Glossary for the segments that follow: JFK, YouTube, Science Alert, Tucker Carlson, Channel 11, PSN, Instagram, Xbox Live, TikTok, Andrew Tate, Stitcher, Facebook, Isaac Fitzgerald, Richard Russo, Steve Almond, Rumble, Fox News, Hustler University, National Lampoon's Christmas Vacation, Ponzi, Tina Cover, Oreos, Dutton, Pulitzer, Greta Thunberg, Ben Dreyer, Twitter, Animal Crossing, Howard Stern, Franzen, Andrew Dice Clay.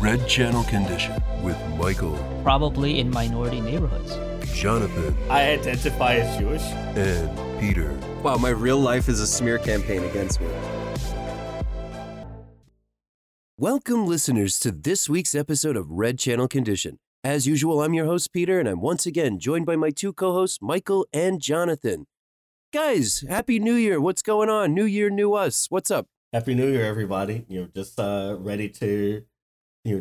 Red Channel Condition with Michael. Probably in minority neighborhoods. Jonathan. I identify as Jewish. And Peter. Wow, my real life is a smear campaign against me. Welcome, listeners, to this week's episode of Red Channel Condition. As usual, I'm your host, Peter, and I'm once again joined by my two co-hosts, Michael and Jonathan. Guys, Happy New Year. What's going on? New Year, new us. What's up? Happy New Year, everybody. Just ready to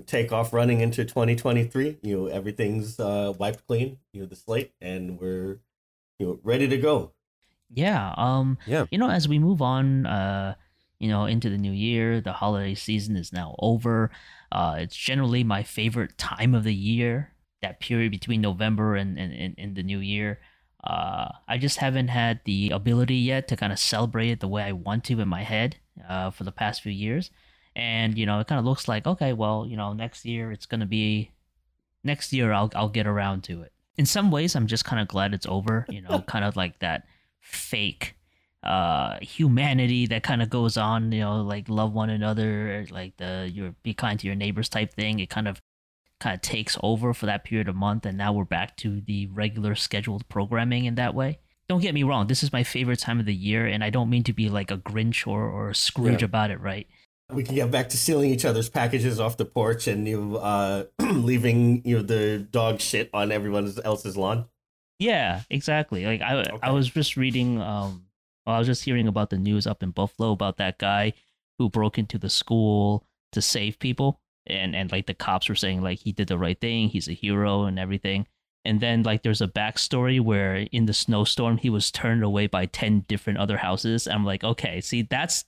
take off running into 2023. Everything's wiped clean, the slate, and we're ready to go. Yeah. As we move on into the new year, the holiday season is now over. It's generally my favorite time of the year, that period between November and the new year. I just haven't had the ability yet to kind of celebrate it the way I want to in my head for the past few years. And, it kind of looks like, okay, well, next year I'll get around to it. In some ways, I'm just kind of glad it's over, kind of like that fake humanity that kind of goes on, like love one another, like be kind to your neighbors type thing. It kind of takes over for that period of month, and now we're back to the regular scheduled programming in that way. Don't get me wrong, this is my favorite time of the year, and I don't mean to be like a Grinch or a Scrooge about it, right? We can get back to stealing each other's packages off the porch and leaving the dog shit on everyone else's lawn. Yeah, exactly. Like I was just reading, I was just hearing about the news up in Buffalo about that guy who broke into the school to save people. And like the cops were saying, like, he did the right thing, he's a hero and everything. And then like there's a backstory where in the snowstorm he was turned away by 10 different other houses. I'm like, okay, see, that's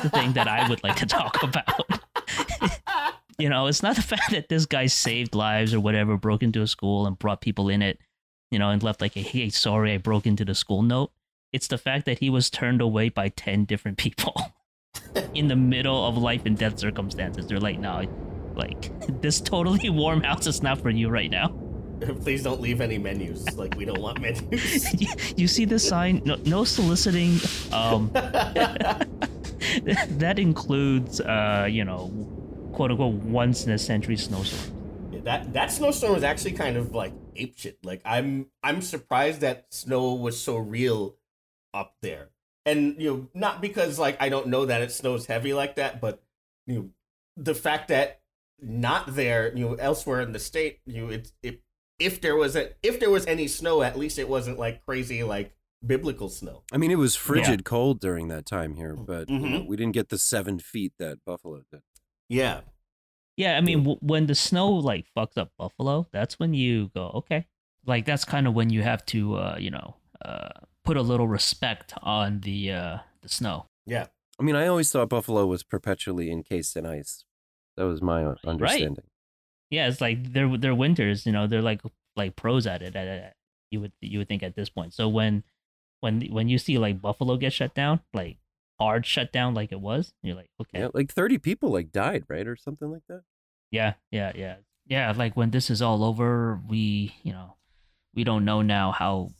the thing that I would like to talk about. It's not the fact that this guy saved lives or whatever, broke into a school and brought people in it, and left like a, hey, sorry, I broke into the school note. It's the fact that he was turned away by 10 different people in the middle of life and death circumstances. They're like, no, like this totally warm house is not for you right now. Please don't leave any menus. Like, we don't want menus. You see the sign, no soliciting. That includes, quote unquote, once in a century snowstorm. Yeah, that snowstorm was actually kind of like apeshit. Like, I'm surprised that snow was so real up there. And, not because like I don't know that it snows heavy like that, but the fact that not there, elsewhere in the state, if there was any snow, at least it wasn't like crazy, like biblical snow. I mean, it was frigid cold during that time here, but we didn't get the 7 feet that Buffalo did. Yeah. Yeah. I mean, when the snow like fucks up Buffalo, that's when you go, okay. Like, that's kind of when you have to, put a little respect on the snow. Yeah. I mean, I always thought Buffalo was perpetually encased in ice. That was my understanding. Right. Yeah, it's like their winters, they're like pros at it. You would think at this point. So when you see like Buffalo get shut down, like hard shut down like it was, you're like, okay. Yeah, like 30 people like died, right? Or something like that. Yeah. Yeah, like when this is all over, we don't know now how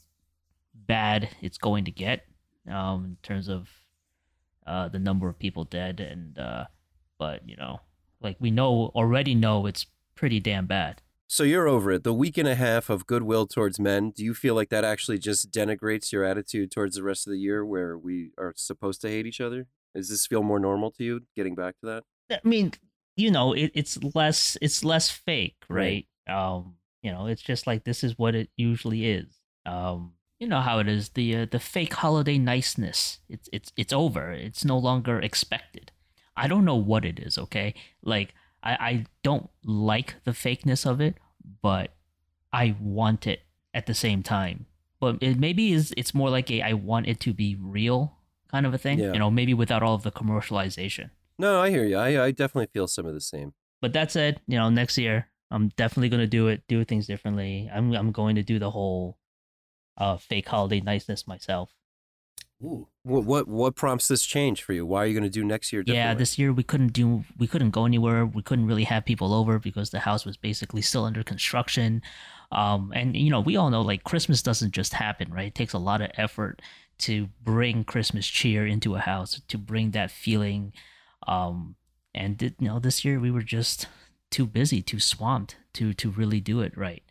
bad it's going to get in terms of the number of people dead, and but like we already know it's pretty damn bad. So you're over it. The week and a half of goodwill towards men, do you feel like that actually just denigrates your attitude towards the rest of the year where we are supposed to hate each other? Does this feel more normal to you, getting back to that? I mean, it's less fake, right? It's just like this is what it usually is. You know how it is, the fake holiday niceness. It's over. It's no longer expected. I don't know what it is, okay? Like, I don't like the fakeness of it, but I want it at the same time. But it maybe it's more like I want it to be real kind of a thing, maybe without all of the commercialization. No, I hear you. I definitely feel some of the same. But that said, next year, I'm definitely going to do things differently. I'm going to do the whole fake holiday niceness myself. Ooh. What prompts this change for you? Why are you going to do next year differently? Yeah, this year we couldn't go anywhere. We couldn't really have people over because the house was basically still under construction. And we all know like Christmas doesn't just happen, right? It takes a lot of effort to bring Christmas cheer into a house, to bring that feeling. And this year we were just too busy, too swamped to really do it right.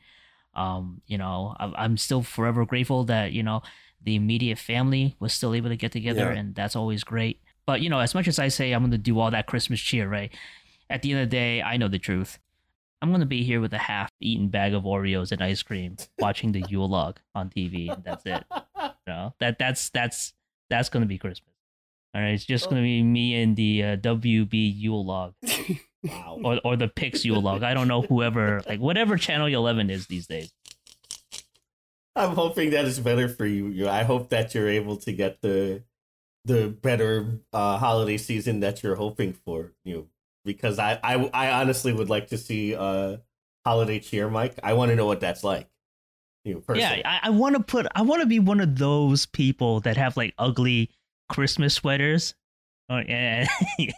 You know, I'm still forever grateful that, you know, the immediate family was still able to get together, and that's always great. But, you know, as much as I say I'm going to do all that Christmas cheer, right? At the end of the day, I know the truth. I'm going to be here with a half-eaten bag of Oreos and ice cream watching the Yule log on TV, and that's it. You know, that's going to be Christmas. All right, it's just going to be me and the WB Yule log. Wow. Or the Pix Yule log. I don't know, whoever, like whatever Channel 11 is these days. I'm hoping that is better for you. I hope that you're able to get the better holiday season that you're hoping for, you know. Because I honestly would like to see holiday cheer, Mike. I want to know what that's like. You know, personally. Yeah, I want to be one of those people that have like ugly Christmas sweaters, and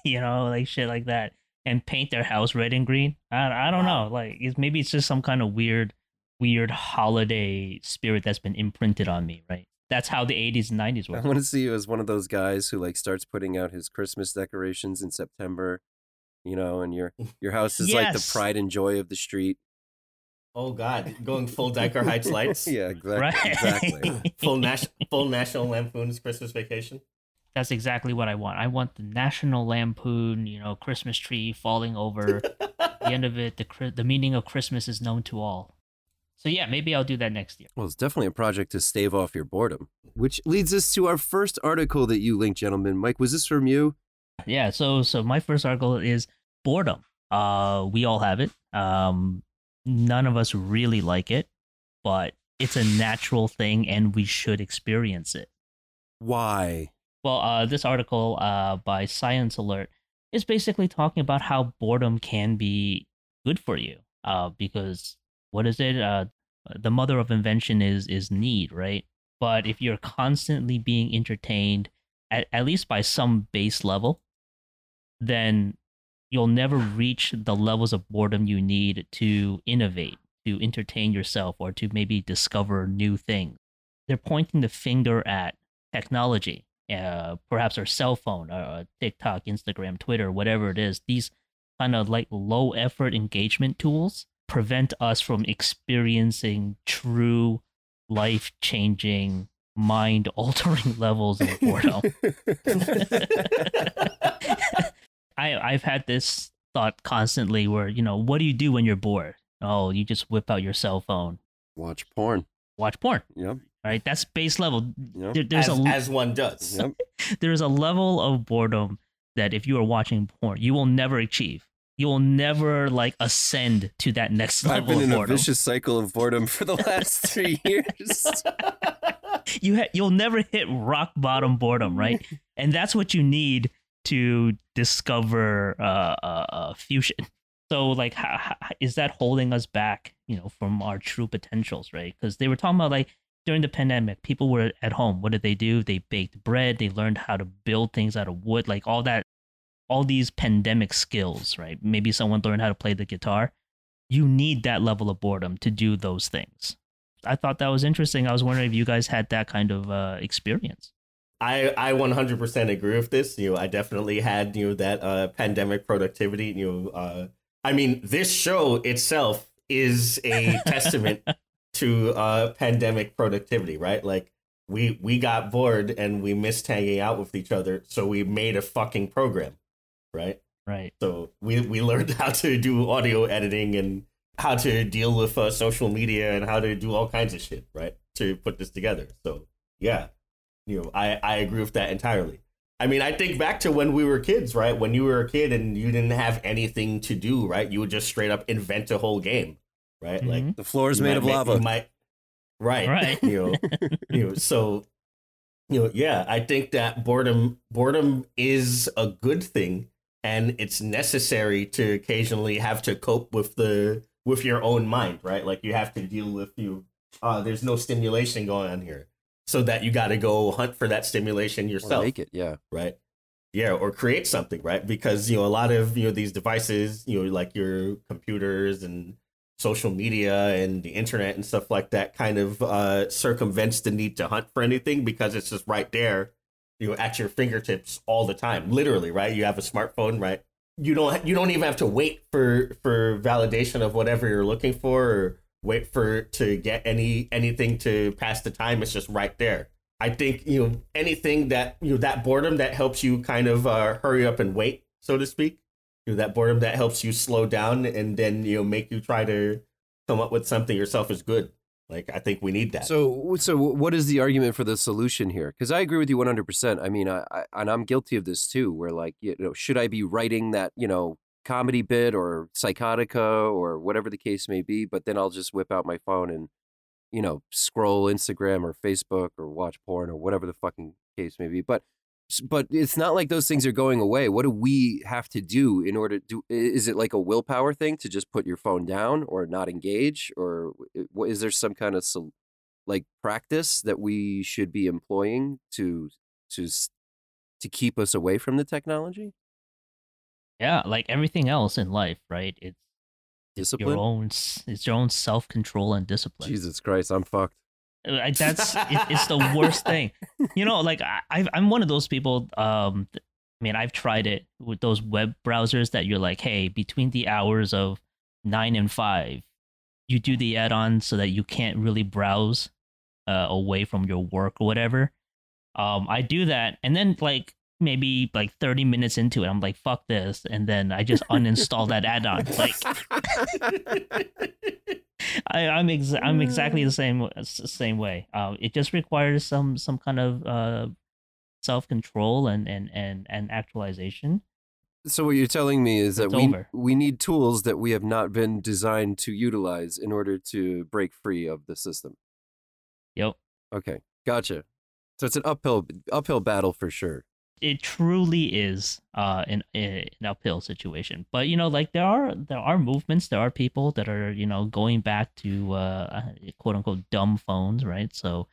you know, like shit like that, and paint their house red and green. I don't know. Like maybe it's just some kind of weird holiday spirit that's been imprinted on me, right? That's how the 80s and 90s were. I want to see you as one of those guys who like starts putting out his Christmas decorations in September. You know, and your house is like the pride and joy of the street. Oh God, going full Dyker Heights lights. Yeah, exactly. Right. Exactly. Full National Lampoon's Christmas Vacation. That's exactly what I want. I want the National Lampoon, you know, Christmas tree falling over. At the end of it, the meaning of Christmas is known to all. So yeah, maybe I'll do that next year. Well, it's definitely a project to stave off your boredom, which leads us to our first article that you linked, gentlemen. Mike, was this from you? Yeah, so my first article is boredom. We all have it. None of us really like it, but it's a natural thing and we should experience it. Why? Well, this article by Science Alert is basically talking about how boredom can be good for you. Because what is it? The mother of invention is need, right? But if you're constantly being entertained, at least by some base level, then you'll never reach the levels of boredom you need to innovate, to entertain yourself, or to maybe discover new things. They're pointing the finger at technology, perhaps our cell phone, TikTok, Instagram, Twitter, whatever it is. These kind of like low effort engagement tools prevent us from experiencing true life-changing, mind-altering levels of boredom. I've had this thought constantly where, you know, what do you do when you're bored? Oh, you just whip out your cell phone. Watch porn. Yep. All right, that's base level. Yep. There's one does. Yep. There's a level of boredom that if you are watching porn, you will never achieve. You will never like ascend to that next level of boredom. I've been in a vicious cycle of boredom for the last 3 years. You'll never hit rock bottom boredom, right? And that's what you need to discover fusion. So, like, how is that holding us back, you know, from our true potentials, right? Because they were talking about, like, during the pandemic, people were at home. What did they do? They baked bread. They learned how to build things out of wood, like all that. All these pandemic skills, right? Maybe someone learned how to play the guitar. You need that level of boredom to do those things. I thought that was interesting. I was wondering if you guys had that kind of experience. I 100% agree with this. You know, I definitely had, you know, that pandemic productivity. You know, I mean, this show itself is a testament to pandemic productivity, right? Like we got bored and we missed hanging out with each other, so we made a fucking program. Right. So we learned how to do audio editing and how to deal with social media and how to do all kinds of shit, right, to put this together. So, yeah, you know, I agree with that entirely. I mean, I think back to when we were kids, right? When you were a kid and you didn't have anything to do, right? You would just straight up invent a whole game, right? Mm-hmm. Like the floor is made of lava. Right. You know, so, you know, yeah, I think that boredom is a good thing. And it's necessary to occasionally have to cope with your own mind, right? Like you have to deal with there's no stimulation going on here, so that you got to go hunt for that stimulation yourself. Or make it, yeah, right, yeah, or create something, right? Because you know a lot of these devices, like your computers and social media and the internet and stuff like that, kind of circumvents the need to hunt for anything because it's just right there. At your fingertips all the time, literally, right? You have a smartphone, right? you don't even have to wait for validation of whatever you're looking for, or wait for to get anything to pass the time. It's just right there. I think, you know, anything that, you know, that boredom that helps you kind of hurry up and wait, so to speak, you know, that boredom that helps you slow down and then, you know, make you try to come up with something yourself is good. Like, I think we need that. So what is the argument for the solution here? Because I agree with you 100%. I mean, and I'm guilty of this too, where, like, you know, should I be writing that, you know, comedy bit or Psychotica or whatever the case may be, but then I'll just whip out my phone and, you know, scroll Instagram or Facebook or watch porn or whatever the fucking case may be. But it's not like those things are going away. What do we have to do in order to do? Is it like a willpower thing to just put your phone down or not engage? Or is there some kind of like practice that we should be employing to keep us away from the technology? Yeah, like everything else in life, right? It's discipline. It's your own self-control and discipline. Jesus Christ, I'm fucked. That's it's the worst thing, you know. Like I'm one of those people. I mean, I've tried it with those web browsers that you're like, hey, between the hours of 9 and 5, you do the add-on so that you can't really browse away from your work or whatever. I do that, and then like maybe like 30 minutes into it, I'm like, fuck this, and then I just uninstall that add-on. Like. I'm exactly the same way. It just requires some kind of self-control and actualization. So what you're telling me is we need tools that we have not been designed to utilize in order to break free of the system. Yep. Okay. Gotcha. So it's an uphill battle for sure. It truly is an uphill situation. But, you know, like there are movements, there are people that are, you know, going back to quote unquote dumb phones. Right. So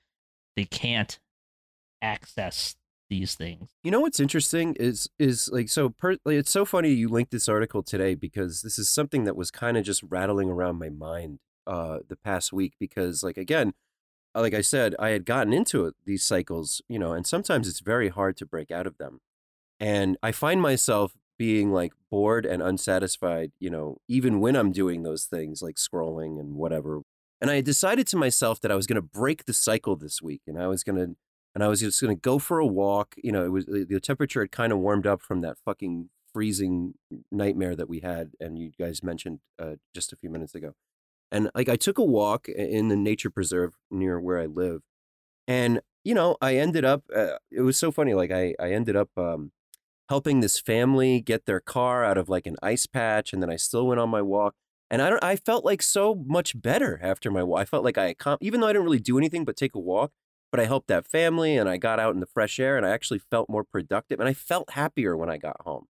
they can't access these things. You know, what's interesting is like, it's so funny you linked this article today, because this is something that was kind of just rattling around my mind the past week, because like, again, like I said, I had gotten into these cycles, you know, and sometimes it's very hard to break out of them. And I find myself being like bored and unsatisfied, you know, even when I'm doing those things like scrolling and whatever. And I decided to myself that I was going to break the cycle this week, and I was just going to go for a walk. You know, the temperature had kind of warmed up from that fucking freezing nightmare that we had, and you guys mentioned just a few minutes ago. And like I took a walk in the nature preserve near where I live, and you know I ended up. It was so funny. Like I ended up helping this family get their car out of like an ice patch, and then I still went on my walk. And I felt like so much better after my walk. I felt like even though I didn't really do anything but take a walk, but I helped that family, and I got out in the fresh air, and I actually felt more productive, and I felt happier when I got home.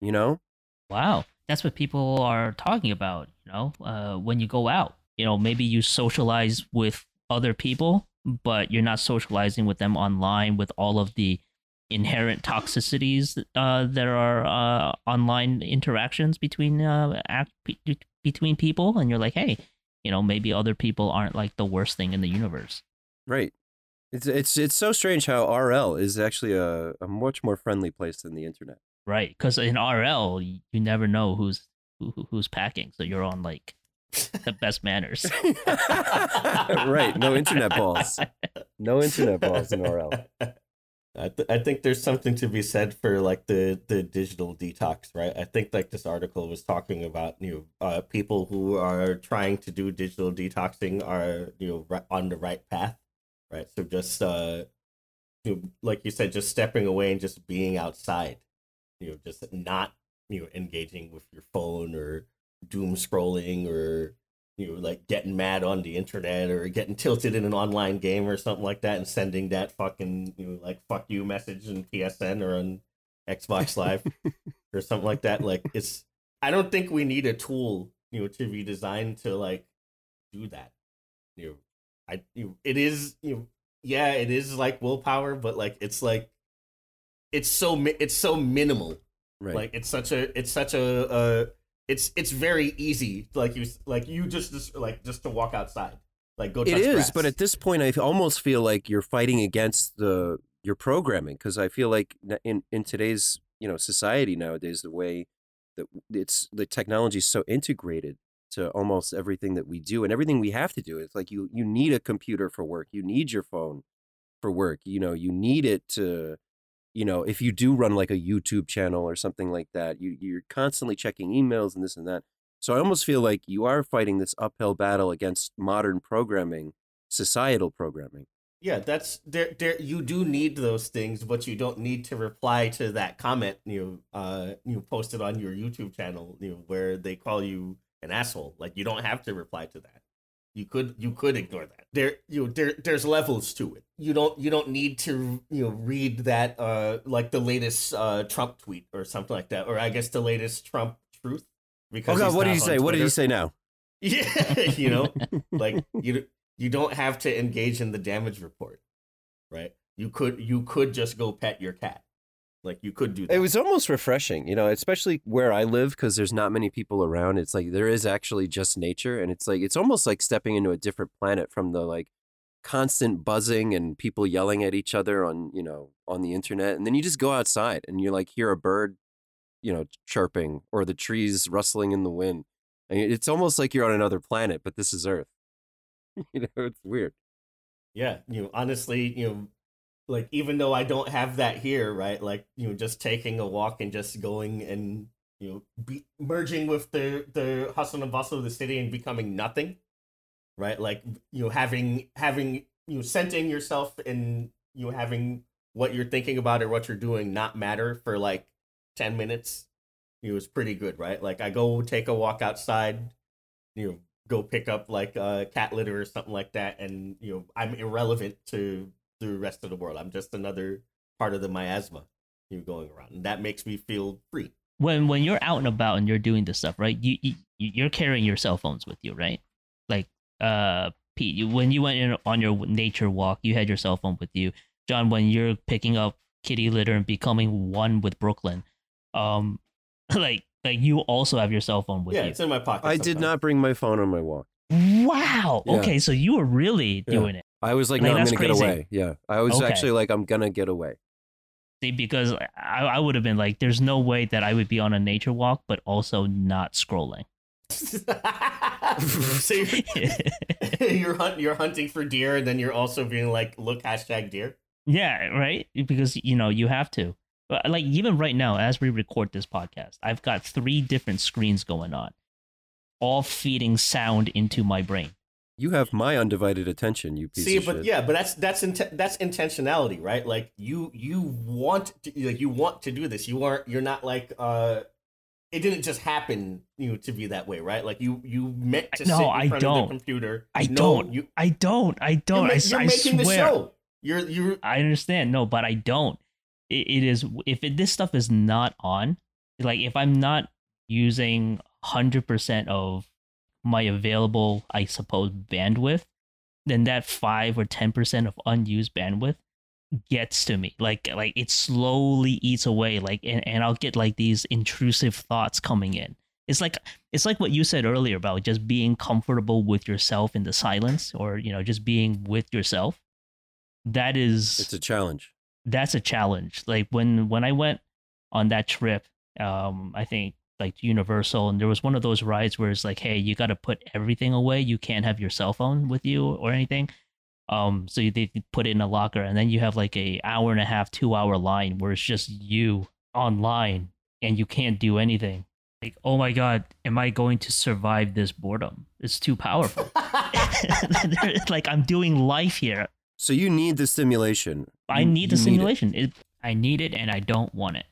You know? Wow. That's what people are talking about, you know, when you go out. You know, maybe you socialize with other people, but you're not socializing with them online with all of the inherent toxicities that are online interactions between people. And you're like, hey, you know, maybe other people aren't like the worst thing in the universe. Right. It's so strange how RL is actually a much more friendly place than the internet. Right, because in RL, you never know who's packing, so you're on, like, the best manners. Right, no internet balls. No internet balls in RL. I think there's something to be said for, like, the digital detox, right? I think, like, this article was talking about, you know, people who are trying to do digital detoxing are, you know, on the right path, right? So just, you know, like you said, just stepping away and just being outside. You know, just not, you know, engaging with your phone or doom scrolling or, you know, like getting mad on the internet or getting tilted in an online game or something like that and sending that fucking, you know, like fuck you message in PSN or on Xbox Live or something like that. Like I don't think we need a tool, you know, to be designed to like do that. You know, it is, you know, yeah, it is like willpower, but like it's like. It's so minimal, right? Like it's very easy. Like you just to walk outside, like go. Touch it is, grass. But at this point, I almost feel like you're fighting against your programming, because I feel like in today's, you know, society nowadays, the way that it's the technology is so integrated to almost everything that we do and everything we have to do. It's like you need a computer for work. You need your phone for work. You know, you need it to, you know, if you do run like a YouTube channel or something like that, you're constantly checking emails and this and that. So I almost feel like you are fighting this uphill battle against modern programming, societal programming. Yeah, that's there. You do need those things, but you don't need to reply to that comment you posted on your YouTube channel, where they call you an asshole. Like, you don't have to reply to that. You could ignore that. There's levels to it. You don't need to read that like the latest Trump tweet or something like that, or I guess the latest Trump truth. Because what did he say? Twitter. What did he say now? Yeah, like you. You don't have to engage in the damage report, right? You could just go pet your cat. Like, you could do that. It was almost refreshing, especially where I live, because there's not many people around. It's like there is actually just nature. And it's like, it's almost like stepping into a different planet from the like constant buzzing and people yelling at each other on, on the internet. And then you just go outside and you like hear a bird, chirping, or the trees rustling in the wind. And it's almost like you're on another planet, but this is Earth. It's weird. Yeah, honestly, like, even though I don't have that here, right? Like, just taking a walk and just going and, merging with the hustle and bustle of the city and becoming nothing, right? Like, having centering yourself and having what you're thinking about or what you're doing not matter for like 10 minutes, is pretty good, right? Like, I go take a walk outside, go pick up like cat litter or something like that, and I'm irrelevant to the rest of the world. I'm just another part of the miasma going around, and that makes me feel free. When you're out and about and you're doing this stuff, right, you're carrying your cell phones with you, right? Like Pete, when you went in on your nature walk, you had your cell phone with you. John, when you're picking up kitty litter and becoming one with Brooklyn, like you also have your cell phone with you. Yeah, it's in my pocket. I did not bring my phone on my walk. Wow. Yeah. Okay, so you were really doing it. I was like, no, I'm going to get away. Yeah, I was actually like, I'm going to get away. See, because I would have been like, there's no way that I would be on a nature walk, but also not scrolling. So you're hunting for deer, and then you're also being like, look, #deer. Yeah, right? Because, you have to. Like, even right now, as we record this podcast, I've got 3 different screens going on, all feeding sound into my brain. You have my undivided attention, you piece of shit. But that's intentionality, right? Like, you want to do this. You're not like it didn't just happen to be that way, right? Like, you meant to sit in front of the computer. I don't. You're making the show. I understand. No, but I don't. It is, this stuff is not on, like, if I'm not using 100% of my available, I suppose, bandwidth, then that 5 or 10% of unused bandwidth gets to me. Like it slowly eats away, like, and I'll get like these intrusive thoughts coming in. It's like what you said earlier about just being comfortable with yourself in the silence, or, just being with yourself. It's a challenge. That's a challenge. Like when I went on that trip, I think like Universal, and there was one of those rides where it's like, hey, you got to put everything away. You can't have your cell phone with you or anything. So they put it in a locker, and then you have like a hour and a half, 2-hour line where it's just you online and you can't do anything. Like, oh my God, am I going to survive this boredom? It's too powerful. Like, I'm doing life here. So you need the stimulation. I need the stimulation. I need it, and I don't want it.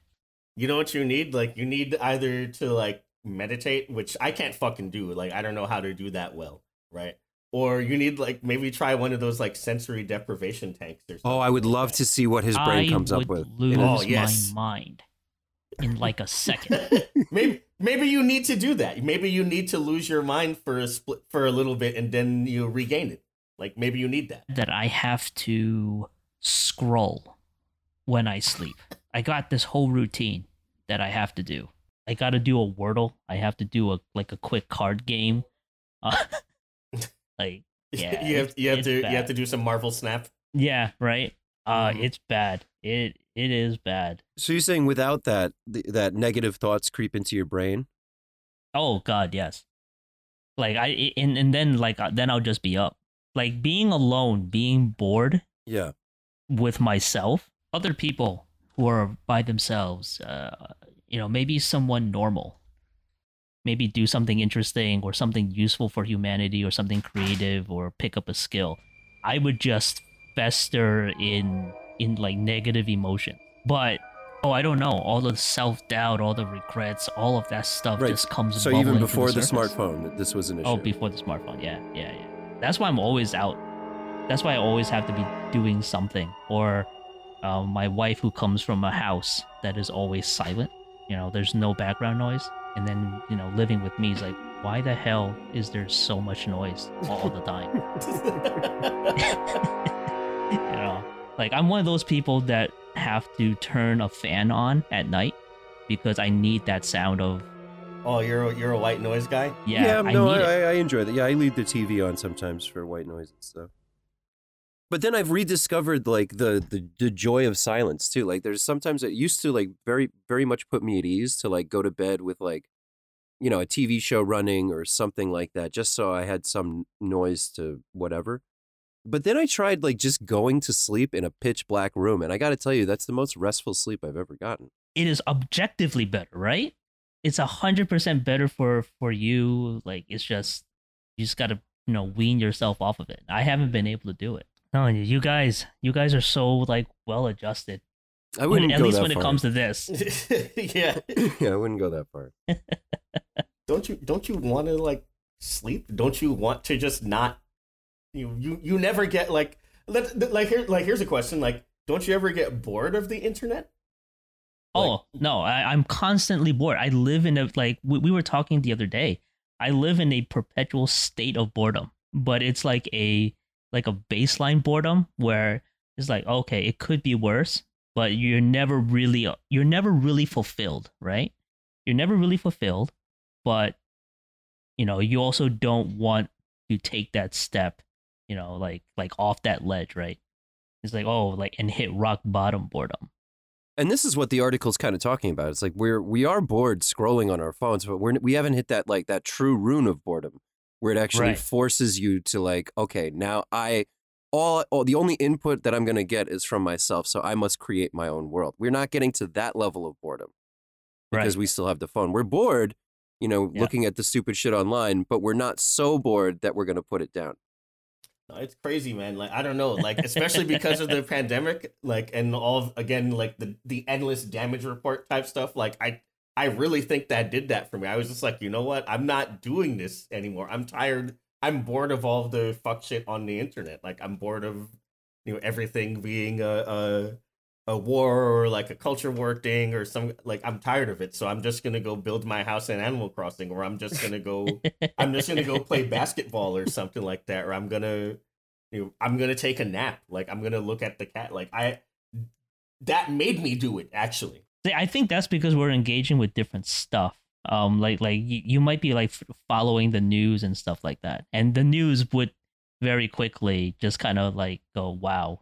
You know what you need? Like, you need either to like meditate, which I can't fucking do. Like, I don't know how to do that well, right? Or you need like maybe try one of those like sensory deprivation tanks or something. Oh, I would love to see what his brain comes up with. I would lose my mind in like a second. Maybe you need to do that. Maybe you need to lose your mind for a little bit, and then you regain it. Like, maybe you need that. That I have to scroll when I sleep. I got this whole routine that I have to do. I got to do a Wordle. I have to do a quick card game. Like, yeah, you have to do some Marvel Snap. Yeah, right. It's bad. It is bad. So you're saying without that, that negative thoughts creep into your brain? Oh God, yes. Like then I'll just be up. Like being alone, being bored. Yeah. With myself, other people who are by themselves, maybe someone normal, maybe do something interesting or something useful for humanity or something creative or pick up a skill. I would just fester in like negative emotion. But I don't know, all the self-doubt, all the regrets, all of that stuff just comes. So even before the smartphone, this was an issue. Oh, before the smartphone, yeah. That's why I'm always out. That's why I always have to be doing something. Or my wife, who comes from a house that is always silent. There's no background noise. And then, living with me is like, why the hell is there so much noise all the time? I'm one of those people that have to turn a fan on at night because I need that sound of. Oh, you're a white noise guy? Yeah, I enjoy that. Yeah, I leave the TV on sometimes for white noise and stuff. But then I've rediscovered like the joy of silence too. Like there's sometimes it used to like very, very much put me at ease to like go to bed with like, a TV show running or something like that, just so I had some noise to whatever. But then I tried like just going to sleep in a pitch black room. And I got to tell you, that's the most restful sleep I've ever gotten. It is objectively better, right? It's 100% better for you. Like it's just, you just got to, wean yourself off of it. I haven't been able to do it. No, you guys are so like well adjusted. I wouldn't go that far. At least when it comes to this. Yeah. Yeah, I wouldn't go that far. Don't you want to like sleep? Don't you want to just not? You never get here's a question, like, don't you ever get bored of the internet? Oh no, I'm constantly bored. I live in a we were talking the other day. I live in a perpetual state of boredom, but it's like a baseline boredom where it's like, okay, it could be worse, but you're never really fulfilled, right? You're never really fulfilled, but you also don't want to take that step, like off that ledge, right? It's like, and hit rock bottom boredom. And this is what the article's kind of talking about. It's like we are bored scrolling on our phones, but we haven't hit that like that true rune of boredom, where it actually forces you to like, okay, now the only input that I'm going to get is from myself, so I must create my own world. We're not getting to that level of boredom because we still have the phone. We're bored, looking at the stupid shit online, but we're not so bored that we're going to put it down. No, it's crazy, man. Like, I don't know, like, especially because of the pandemic, like, and all of, again, like the endless damage report type stuff. Like I really think that did that for me. I was just like, you know what? I'm not doing this anymore. I'm tired. I'm bored of all the fuck shit on the internet. Like, I'm bored of, everything being a war or like a culture war thing or some, like, I'm tired of it. So I'm just going to go build my house in Animal Crossing, or I'm just going to go play basketball or something like that. Or I'm going to take a nap. Like, I'm going to look at the cat. Like, that made me do it, actually. I think that's because we're engaging with different stuff. You might be like following the news and stuff like that, and the news would very quickly just kind of like go, "Wow,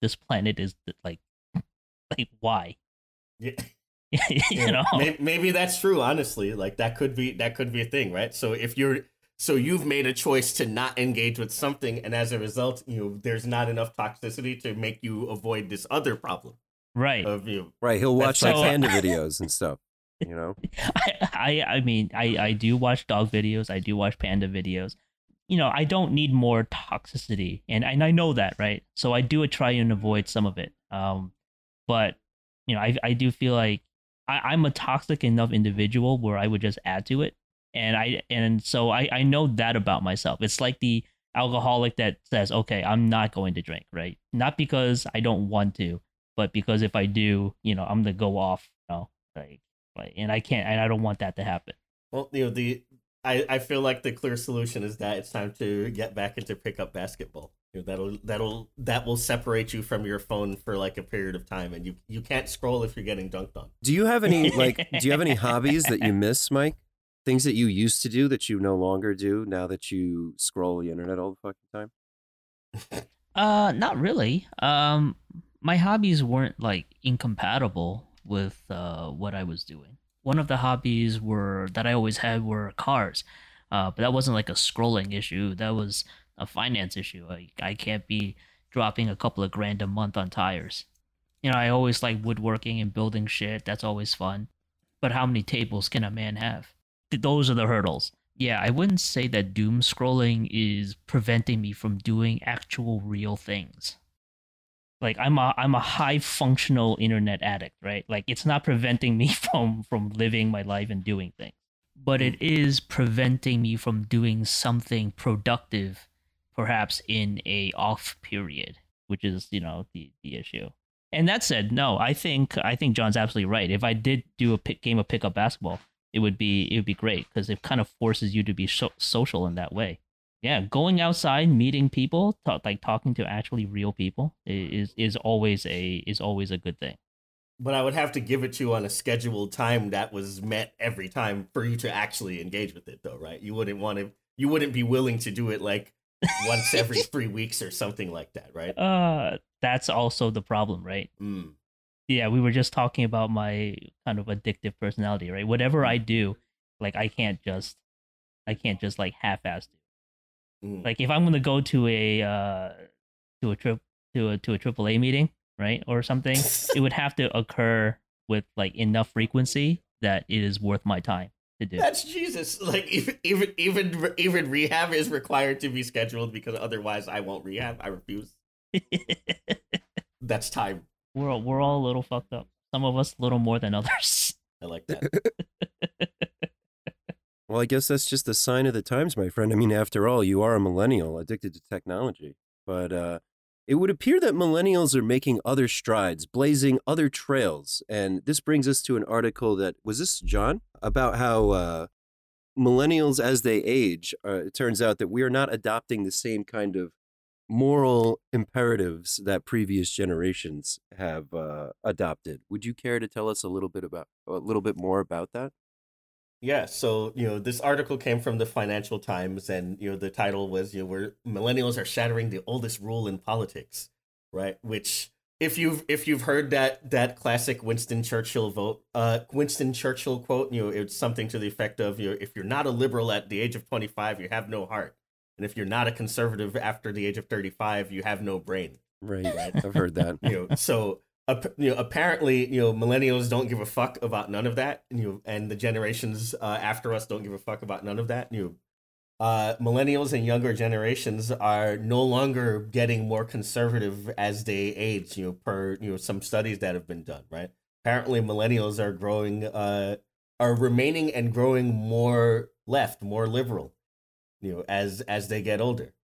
this planet is like why?" Yeah, Maybe that's true. Honestly, like that could be a thing, right? So if you've made a choice to not engage with something, and as a result, there's not enough toxicity to make you avoid this other problem. Right. Of you. Right. He'll watch panda videos and stuff, I do watch dog videos. I do watch panda videos. I don't need more toxicity. And I know that. Right. So I do try and avoid some of it. But, I do feel like I'm a toxic enough individual where I would just add to it. And so I know that about myself. It's like the alcoholic that says, OK, I'm not going to drink. Right. Not because I don't want to, but because if I do, I'm gonna go off, and I can't, and I don't want that to happen. Well, I feel like the clear solution is that it's time to get back into pickup basketball. That will separate you from your phone for like a period of time, and you can't scroll if you're getting dunked on. Do you have any hobbies that you miss, Mike? Things that you used to do that you no longer do now that you scroll the internet all the fucking time? Not really. my hobbies weren't like incompatible with what I was doing. One of the hobbies were that I always had were cars, but that wasn't like a scrolling issue. That was a finance issue. I can't be dropping a couple of grand a month on tires. You know, I always like woodworking and building shit. That's always fun. But how many tables can a man have? Those are the hurdles. Yeah, I wouldn't say that doom scrolling is preventing me from doing actual real things. Like I'm a high functional internet addict, right? Like it's not preventing me from living my life and doing things. But it is preventing me from doing something productive, perhaps in a off period, which is, you know, the issue. And that said, no, I think John's absolutely right. If I did do a game of pickup basketball, it would be great because it kind of forces you to be social in that way. Yeah, going outside, meeting people, talking to actually real people is always a good thing. But I would have to give it to you on a scheduled time that was met every time for you to actually engage with it, though, right? You wouldn't be willing to do it like once every 3 weeks or something like that, right? That's also the problem, right? Mm. Yeah, we were just talking about my kind of addictive personality, right? Whatever I do, like I can't just like half-ass do. Mm. Like if I'm gonna go to a AAA meeting, right, or something, it would have to occur with like enough frequency that it is worth my time to do. That's Jesus. Like even rehab is required to be scheduled because otherwise I won't rehab. I refuse. That's time. We're all a little fucked up. Some of us a little more than others. I like that. Well, I guess that's just a sign of the times, my friend. I mean, after all, you are a millennial addicted to technology. But it would appear that millennials are making other strides, blazing other trails. And this brings us to an article that, was this John? About how millennials, as they age, it turns out that we are not adopting the same kind of moral imperatives that previous generations have adopted. Would you care to tell us a little bit more about that? Yeah, so, you know, this article came from the Financial Times, and, you know, the title was, you know, where millennials are shattering the oldest rule in politics, right? Which if you've heard that classic Winston Churchill quote, you know, it's something to the effect of, you know, if you're not a liberal at the age of 25, you have no heart. And if you're not a conservative after the age of 35, you have no brain. Right. I've heard that. You know, so apparently, you know, millennials don't give a fuck about none of that. You know, and the generations after us don't give a fuck about none of that. You know, millennials and younger generations are no longer getting more conservative as they age. You know, per some studies that have been done. Right. Apparently, millennials are remaining and growing more left, more liberal, you know, as they get older,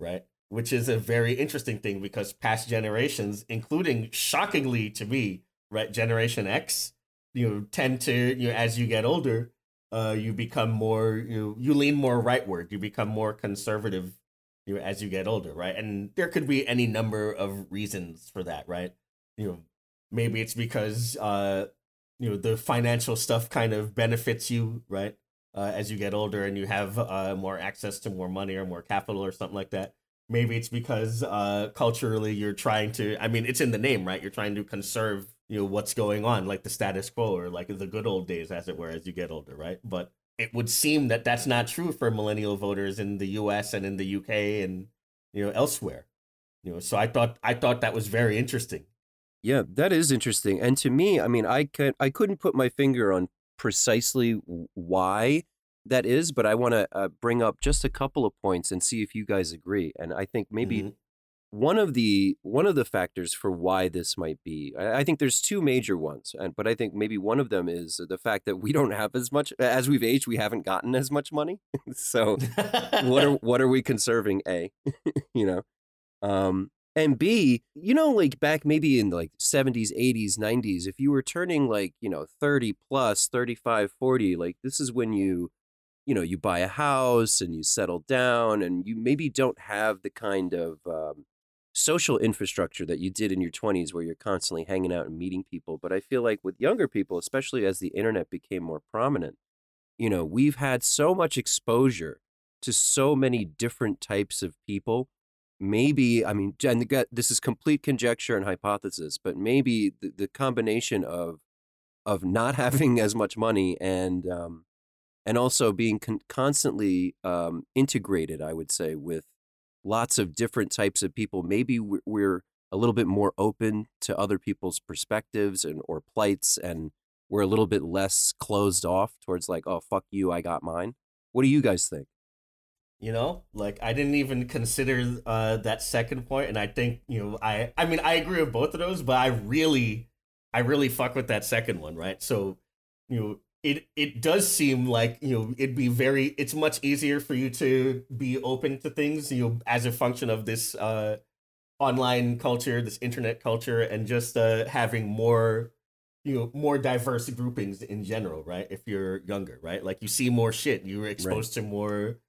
right? Which is a very interesting thing because past generations, including shockingly to me, right, Generation X, you know, tend to, you know, as you get older, you become more, you lean more rightward, you become more conservative, you know, as you get older, right? And there could be any number of reasons for that, right? You know, maybe it's because, you know, the financial stuff kind of benefits you, right? As you get older and you have more access to more money or more capital or something like that. Maybe it's because culturally you're trying to, I mean, it's in the name, right? You're trying to conserve, you know, what's going on, like the status quo or like the good old days, as it were, as you get older, right? But it would seem that that's not true for millennial voters in the US and in the UK and, you know, elsewhere. You know, so I thought that was very interesting. Yeah, that is interesting. And to me, I mean, I couldn't put my finger on precisely why that is, but I want to bring up just a couple of points and see if you guys agree. And I think maybe one of the factors for why this might be, I think there's two major ones, but I think maybe one of them is the fact that we don't have as much as we've aged. We haven't gotten as much money, so what are we conserving? A, you know, and B, you know, like back maybe in like 70s, 80s, 90s, if you were turning like, you know, 30 plus, 35, 40, like this is when you know, you buy a house and you settle down and you maybe don't have the kind of social infrastructure that you did in your 20s where you're constantly hanging out and meeting people. But I feel like with younger people, especially as the internet became more prominent, you know, we've had so much exposure to so many different types of people. maybe, I mean, and this is complete conjecture and hypothesis, but maybe the combination of not having as much money and also being constantly integrated, I would say, with lots of different types of people. Maybe we're a little bit more open to other people's perspectives and or plights, and we're a little bit less closed off towards like, oh, fuck you, I got mine. What do you guys think? You know, like, I didn't even consider that second point, and I think, you know, I mean, I agree with both of those, but I really fuck with that second one, right? So, you know, it does seem like, you know, it's much easier for you to be open to things, you know, as a function of this online culture, this internet culture, and just having more, you know, more diverse groupings in general, right? If you're younger, right? Like, you see more shit, you're exposed to more.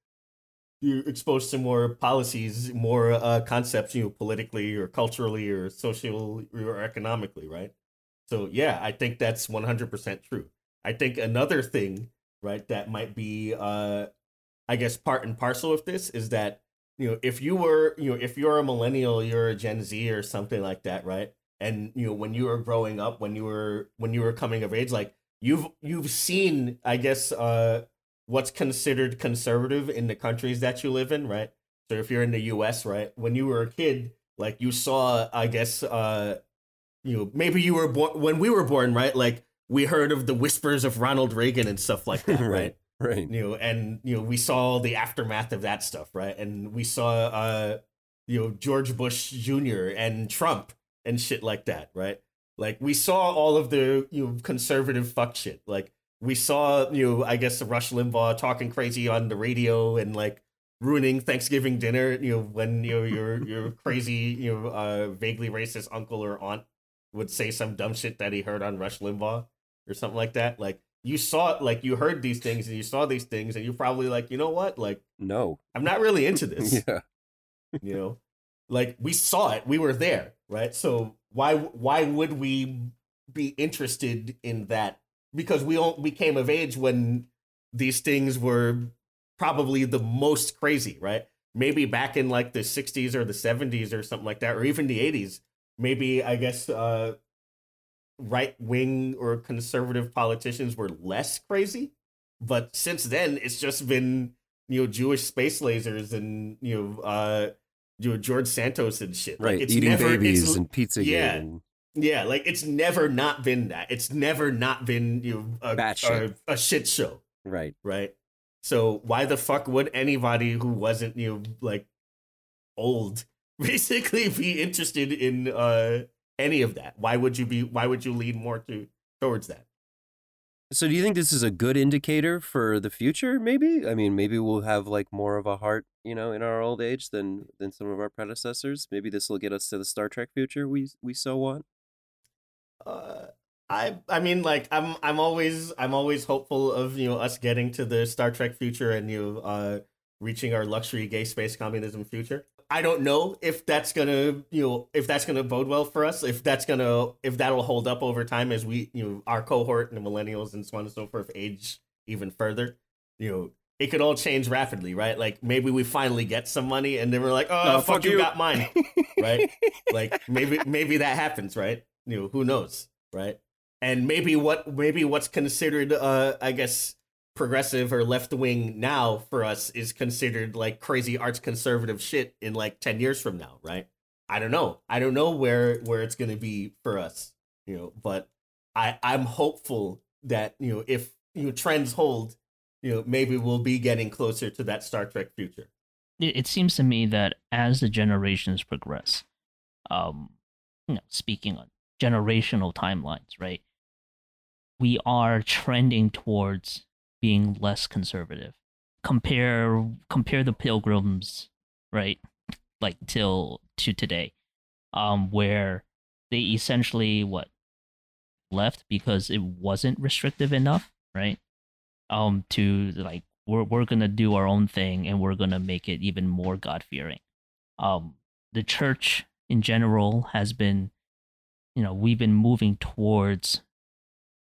You're exposed to more policies, more concepts, you know, politically or culturally or socially or economically, right? So, yeah, I think that's 100% true. I think another thing, right, that might be, I guess, part and parcel of this is that, you know, if you're a millennial, you're a Gen Z or something like that, right? And, you know, when you were growing up, when you were coming of age, like, you've seen, I guess, what's considered conservative in the countries that you live in, right? So if you're in the US, right, when you were a kid, like, you saw, I guess, you know, maybe you were born when we were born, right? Like, we heard of the whispers of Ronald Reagan and stuff like that, right? Right. You know, and, you know, we saw the aftermath of that stuff, right? And we saw, you know, George Bush Jr. and Trump and shit like that, right? Like, we saw all of the, you know, conservative fuck shit, like, we saw, you know, I guess, Rush Limbaugh talking crazy on the radio and, like, ruining Thanksgiving dinner, you know, when, you know, your crazy, you know, vaguely racist uncle or aunt would say some dumb shit that he heard on Rush Limbaugh or something like that. Like, you saw, like, you heard these things and you saw these things and you're probably like, you know what? Like, no, I'm not really into this. Yeah. You know, like, we saw it. We were there. Right. So why would we be interested in that? Because we came of age when these things were probably the most crazy, right? Maybe back in like the 60s or the 70s or something like that, or even the 80s, maybe, I guess, right-wing or conservative politicians were less crazy. But since then, it's just been, you know, Jewish space lasers and, you know, George Santos and shit. Right, like, it's eating never, babies it's, and pizza. Yeah. Game. Yeah, like, it's never not been that. It's never not been, you know, a shit show. Right. Right. So why the fuck would anybody who wasn't, you know, like, old basically be interested in any of that? Why would you lean more towards that? So do you think this is a good indicator for the future, maybe? I mean, maybe we'll have, like, more of a heart, you know, in our old age than some of our predecessors. Maybe this will get us to the Star Trek future we so want. I mean, like, I'm always hopeful of, you know, us getting to the Star Trek future and, you know, reaching our luxury gay space communism future. I don't know if that's gonna, you know, if that's gonna bode well for us, if that'll hold up over time as we, you know, our cohort and the millennials and so on and so forth age even further. You know, it could all change rapidly, right? Like, maybe we finally get some money and then we're like, oh, no, fuck you got mine, right? Like, maybe that happens, right? You know, who knows, right? And maybe what's considered, I guess, progressive or left wing now for us is considered like crazy arts conservative shit in like 10 years from now, right? I don't know where it's gonna be for us, you know. But I'm hopeful that, you know, if, you know, trends hold, you know, maybe we'll be getting closer to that Star Trek future. It seems to me that as the generations progress, you know, speaking on generational timelines, right? We are trending towards being less conservative. Compare the Pilgrims, right? Like till to today, where they essentially left because it wasn't restrictive enough, right? To like we're gonna do our own thing and we're gonna make it even more God-fearing. The church in general has been, you know, we've been moving towards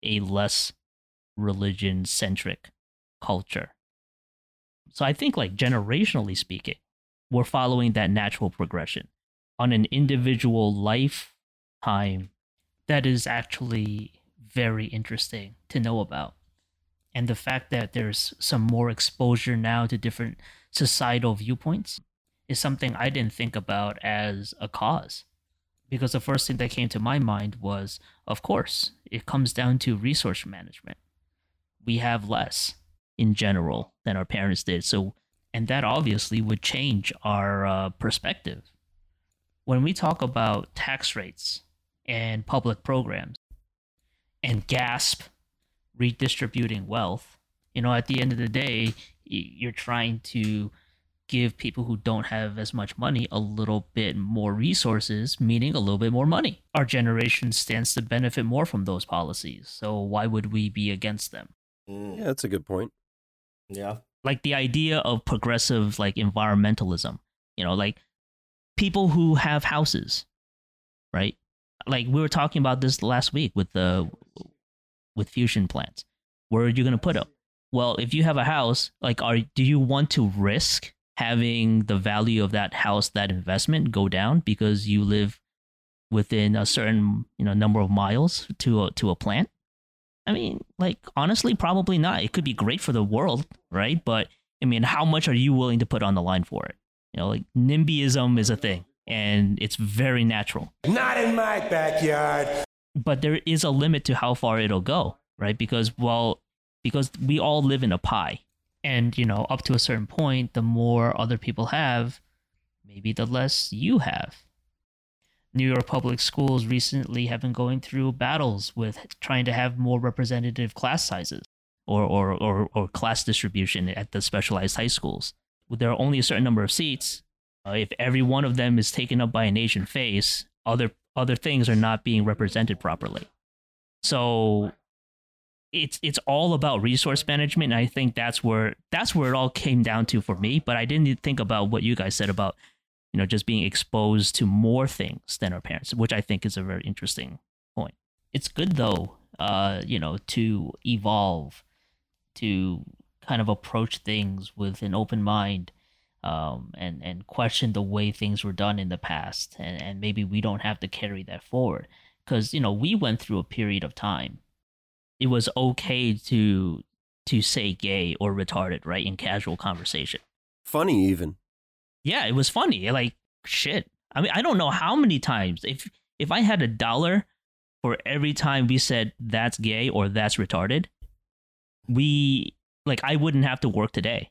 a less religion-centric culture. So I think, like, generationally speaking, we're following that natural progression on an individual lifetime. That is actually very interesting to know about. And the fact that there's some more exposure now to different societal viewpoints is something I didn't think about as a cause. Because the first thing that came to my mind was, of course, it comes down to resource management. We have less in general than our parents did. So, and that obviously would change our perspective. When we talk about tax rates and public programs and GASP, redistributing wealth, you know, at the end of the day, you're trying to give people who don't have as much money a little bit more resources, meaning a little bit more money. Our generation stands to benefit more from those policies, so why would we be against them? Yeah, that's a good point. Yeah. Like the idea of progressive, like environmentalism, you know, like people who have houses, right? Like we were talking about this last week with the fusion plants. Where are you going to put them? Well, if you have a house, like, do you want to risk having the value of that house, that investment, go down because you live within a certain, you know, number of miles to a plant? I mean, like, honestly, probably not. It could be great for the world, right? But I mean, how much are you willing to put on the line for it? You know, like NIMBYism is a thing, and it's very natural. Not in my backyard. But there is a limit to how far it'll go, right? Because we all live in a pie. And, you know, up to a certain point, the more other people have, maybe the less you have. New York public schools recently have been going through battles with trying to have more representative class sizes or class distribution at the specialized high schools. There are only a certain number of seats. If every one of them is taken up by an Asian face, other things are not being represented properly. So it's all about resource management. And I think that's where it all came down to for me. But I didn't think about what you guys said about, you know, just being exposed to more things than our parents, which I think is a very interesting point. It's good though, you know, to evolve, to kind of approach things with an open mind, and question the way things were done in the past, and maybe we don't have to carry that forward, because, you know, we went through a period of time. It was okay to say gay or retarded, right, in casual conversation. Funny even. Yeah, it was funny. Like, shit. I mean, I don't know how many times. If I had $1 for every time we said that's gay or that's retarded, I wouldn't have to work today.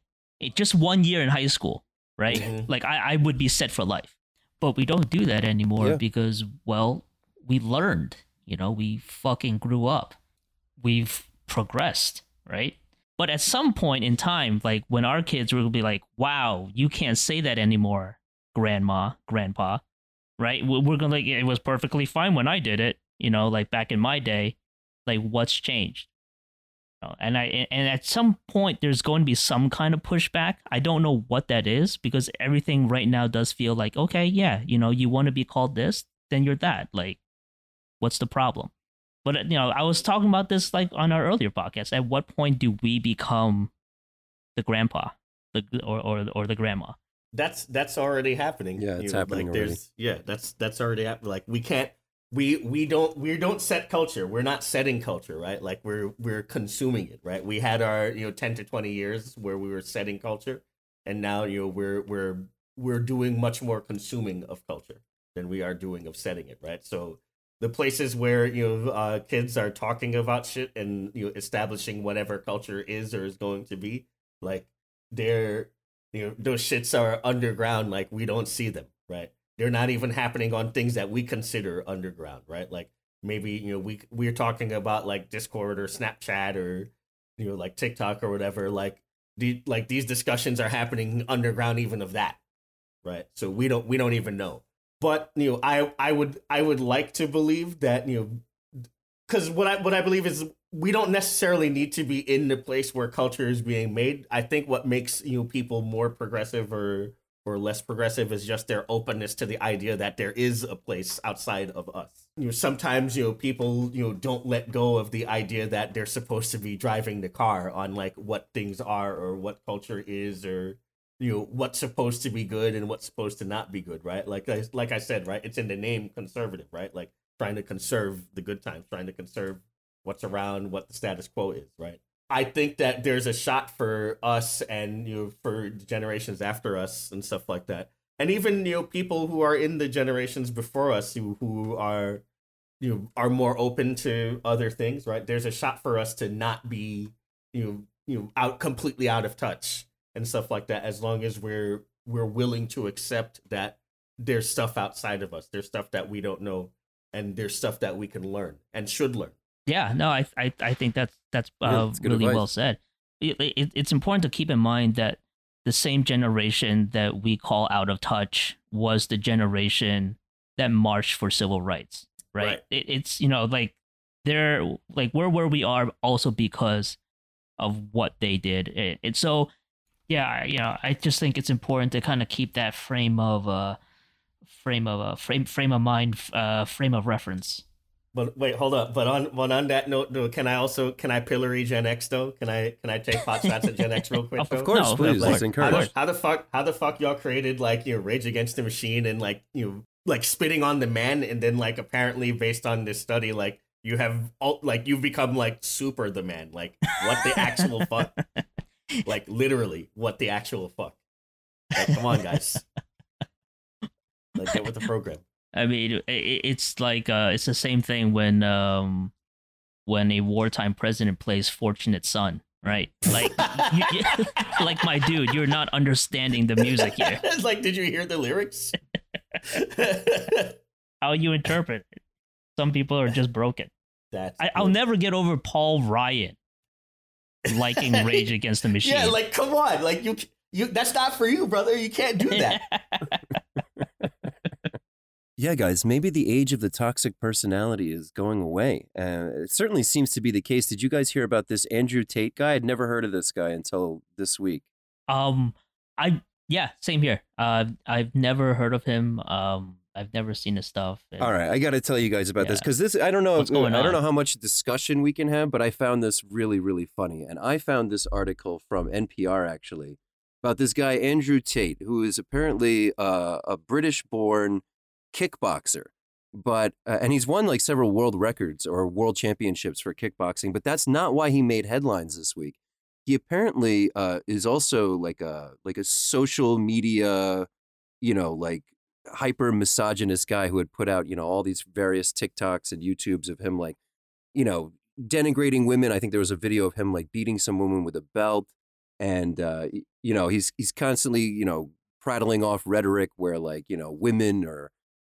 Just 1 year in high school, right? Mm-hmm. Like I would be set for life. But we don't do that anymore because, well, we learned, you know, we fucking grew up. We've progressed, right? But at some point in time, like when our kids will be like, wow, you can't say that anymore, grandma, grandpa, right? We're going to like, it was perfectly fine when I did it, you know, like back in my day, like what's changed? And at some point, there's going to be some kind of pushback. I don't know what that is, because everything right now does feel like, okay, yeah, you know, you want to be called this, then you're that. Like, what's the problem? But, you know, I was talking about this like on our earlier podcast. At what point do we become the grandpa or the grandma? That's already happening. Yeah, it's happening like, already. Yeah, that's already happening. Like, we can't. We don't set culture. We're not setting culture, right? Like we're consuming it, right? We had our, you know, 10 to 20 years where we were setting culture, and now, you know, we're doing much more consuming of culture than we are doing of setting it, right? So the places where, you know, kids are talking about shit and, you know, establishing whatever culture is or is going to be, like they're, you know, those shits are underground. Like we don't see them, right? They're not even happening on things that we consider underground, right? Like maybe, you know, we're talking about like Discord or Snapchat or, you know, like TikTok or whatever. Like these discussions are happening underground even of that, right? So we don't even know. But, you know, I would like to believe that, you know, because what I believe is we don't necessarily need to be in the place where culture is being made. I think what makes, you know, people more progressive or less progressive is just their openness to the idea that there is a place outside of us. You know, sometimes, you know, people, you know, don't let go of the idea that they're supposed to be driving the car on like what things are or what culture is, or, you know, what's supposed to be good and what's supposed to not be good, right? Like I said, right, it's in the name conservative, right? Like trying to conserve the good times, trying to conserve what's around, what the status quo is, right? I think that there's a shot for us and, you know, for generations after us and stuff like that. And even, you know, people who are in the generations before us who are, you know, are more open to other things, right? There's a shot for us to not be, you know, completely out of touch and stuff like that, as long as we're willing to accept that there's stuff outside of us, there's stuff that we don't know, and there's stuff that we can learn and should learn. Yeah, no, I think that's really advice. Well said. It's important to keep in mind that the same generation that we call out of touch was the generation that marched for civil rights, right? It's, you know, like they're like we're where we are also because of what they did. And so, yeah, you know, I just think it's important to kind of keep that frame of mind, frame of reference. But wait, hold up. But on that note, though, can I pillory Gen X though? Can I take pot shots at Gen X real quick? Of course, no, please. Like, encourage. How the fuck y'all created like, you know, Rage Against the Machine and like, you know, like spitting on the man, and then like apparently based on this study, like you have you've become like super the man. Like what the actual fuck? Like literally, what the actual fuck? Like, come on, guys. Like get with the program. I mean, it's like it's the same thing when a wartime president plays Fortunate Son, right? Like, like my dude, you're not understanding the music here. It's like, did you hear the lyrics? How you interpret it? Some people are just broken. I'll never get over Paul Ryan liking Rage Against the Machine. Yeah, like come on, like you that's not for you, brother. You can't do that. Yeah, guys, maybe the age of the toxic personality is going away. It certainly seems to be the case. Did you guys hear about this Andrew Tate guy? I'd never heard of this guy until this week. Same here. I've never heard of him. I've never seen his stuff. All right, I got to tell you guys about this because this I don't know how much discussion we can have, but I found this really, really funny. And I found this article from NPR actually about this guy Andrew Tate, who is apparently a British-born kickboxer, but and he's won like several world records or world championships for kickboxing, but that's not why he made headlines this week. He apparently is also like a social media, you know, like hyper misogynist guy who had put out, you know, all these various TikToks and YouTubes of him like, you know, denigrating women. I think there was a video of him like beating some woman with a belt, and you know, he's constantly, you know, prattling off rhetoric where like, you know, women are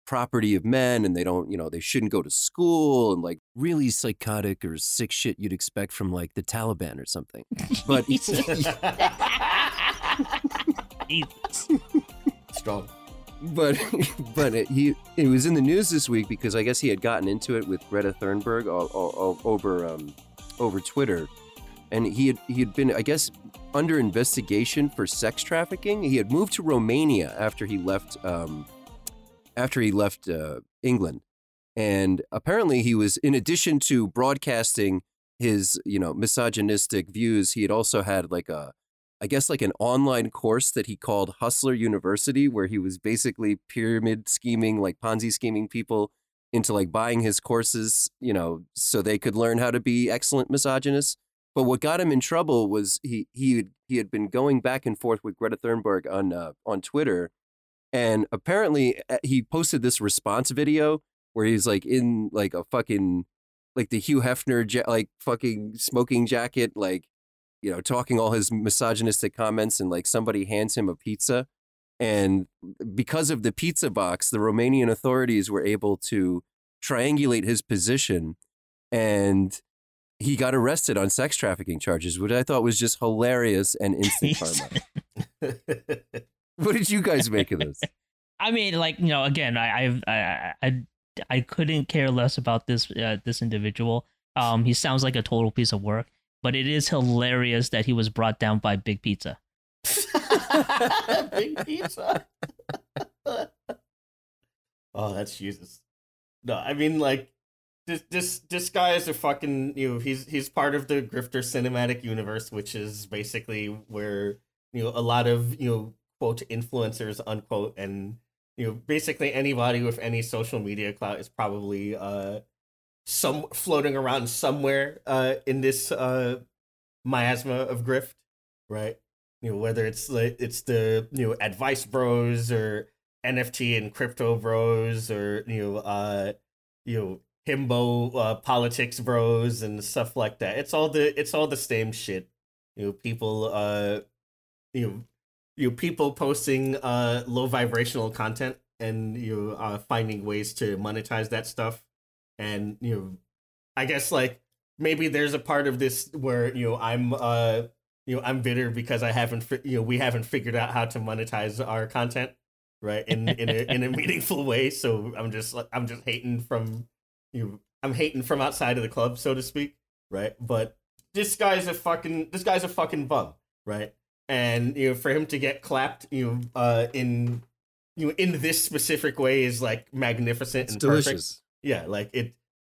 property of men and they don't, you know, they shouldn't go to school and like really psychotic or sick shit you'd expect from like the Taliban or something. But strong. But it was in the news this week because I guess he had gotten into it with Greta Thunberg over Twitter, and he had been, I guess, under investigation for sex trafficking. He had moved to Romania after he left. After he left England, and apparently he was, in addition to broadcasting his, you know, misogynistic views, he had also had like a, I guess like an online course that he called Hustler University, where he was basically pyramid scheming, like Ponzi scheming people into like buying his courses, you know, so they could learn how to be excellent misogynists. But what got him in trouble was he had been going back and forth with Greta Thunberg on Twitter. And apparently he posted this response video where he's like in like a fucking like the Hugh Hefner like fucking smoking jacket, like, you know, talking all his misogynistic comments, and like somebody hands him a pizza. And because of the pizza box, the Romanian authorities were able to triangulate his position, and he got arrested on sex trafficking charges, which I thought was just hilarious and instant karma. What did you guys make of this? I mean, like, you know, again, I couldn't care less about this individual. He sounds like a total piece of work, but it is hilarious that he was brought down by Big Pizza. Big Pizza. Oh, that's Jesus. No, I mean, like this guy is a fucking, you know, he's part of the grifter cinematic universe, which is basically where, a lot of, quote, influencers, unquote, and, basically anybody with any social media clout is probably some floating around somewhere in this miasma of grift, right? Whether it's the, advice bros or NFT and crypto bros or, himbo politics bros and stuff like that. It's all the same shit. People people posting low vibrational content and finding ways to monetize that stuff. And I guess like maybe there's a part of this where I'm bitter because I haven't we haven't figured out how to monetize our content right in a meaningful way. So I'm just hating from outside of the club, so to speak, right? But this guy's a fucking bum, right? And for him to get clapped, in this specific way is like magnificent. It's and delicious. Perfect. Yeah, like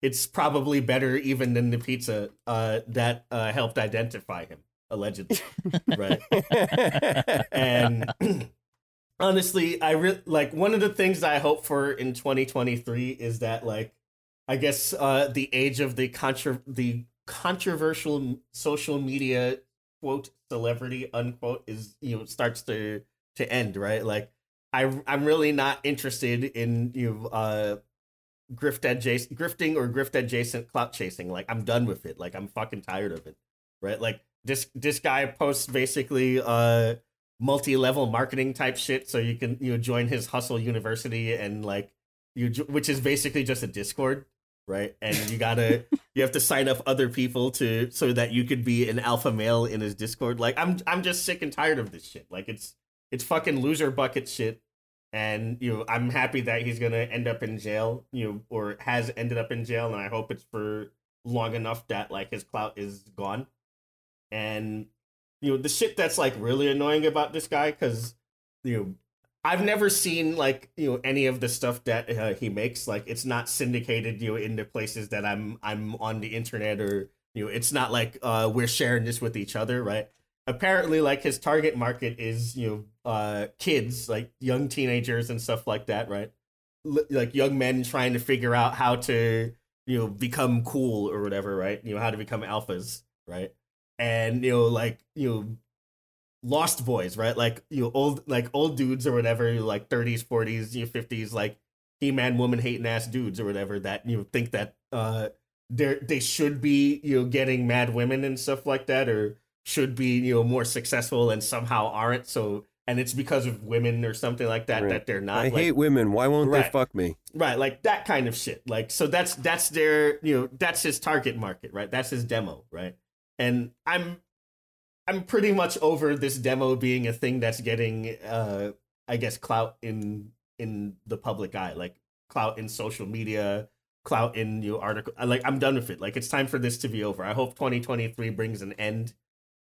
it's probably better even than the pizza that helped identify him, allegedly, right? And honestly, I like one of the things I hope for in 2023 is that like I guess the age of the controversial social media quote celebrity unquote is starts to end, right? Like I'm really not interested in grifting or grift adjacent clout chasing. Like I'm done with it. Like I'm fucking tired of it, right? Like this guy posts basically multi-level marketing type shit, so you can join his Hustle University and like which is basically just a Discord. Right. And you have to sign up other people so that you could be an alpha male in his Discord. Like I'm just sick and tired of this shit. Like it's fucking loser bucket shit. And I'm happy that he's going to end up in jail, or has ended up in jail. And I hope it's for long enough that like his clout is gone. And the shit that's like really annoying about this guy, because I've never seen like any of the stuff that he makes. Like it's not syndicated in the places that I'm on the internet, or it's not like we're sharing this with each other, right? Apparently, like his target market is kids, like young teenagers and stuff like that, right? Like young men trying to figure out how to become cool or whatever, right? How to become alphas, right? And Lost boys, right? Like old dudes or whatever, like 30s, 40s, 50s, like he-man, woman-hating ass dudes or whatever that think that they should be getting mad women and stuff like that, or should be more successful and somehow aren't. So and it's because of women or something like that, right? That they're not. I hate women. Why won't they fuck me? Right, like that kind of shit. Like so that's their that's his target market, right? That's his demo, right? And I'm pretty much over this demo being a thing that's getting, I guess, clout in the public eye, like clout in social media, clout in your article. Like, I'm done with it. Like, it's time for this to be over. I hope 2023 brings an end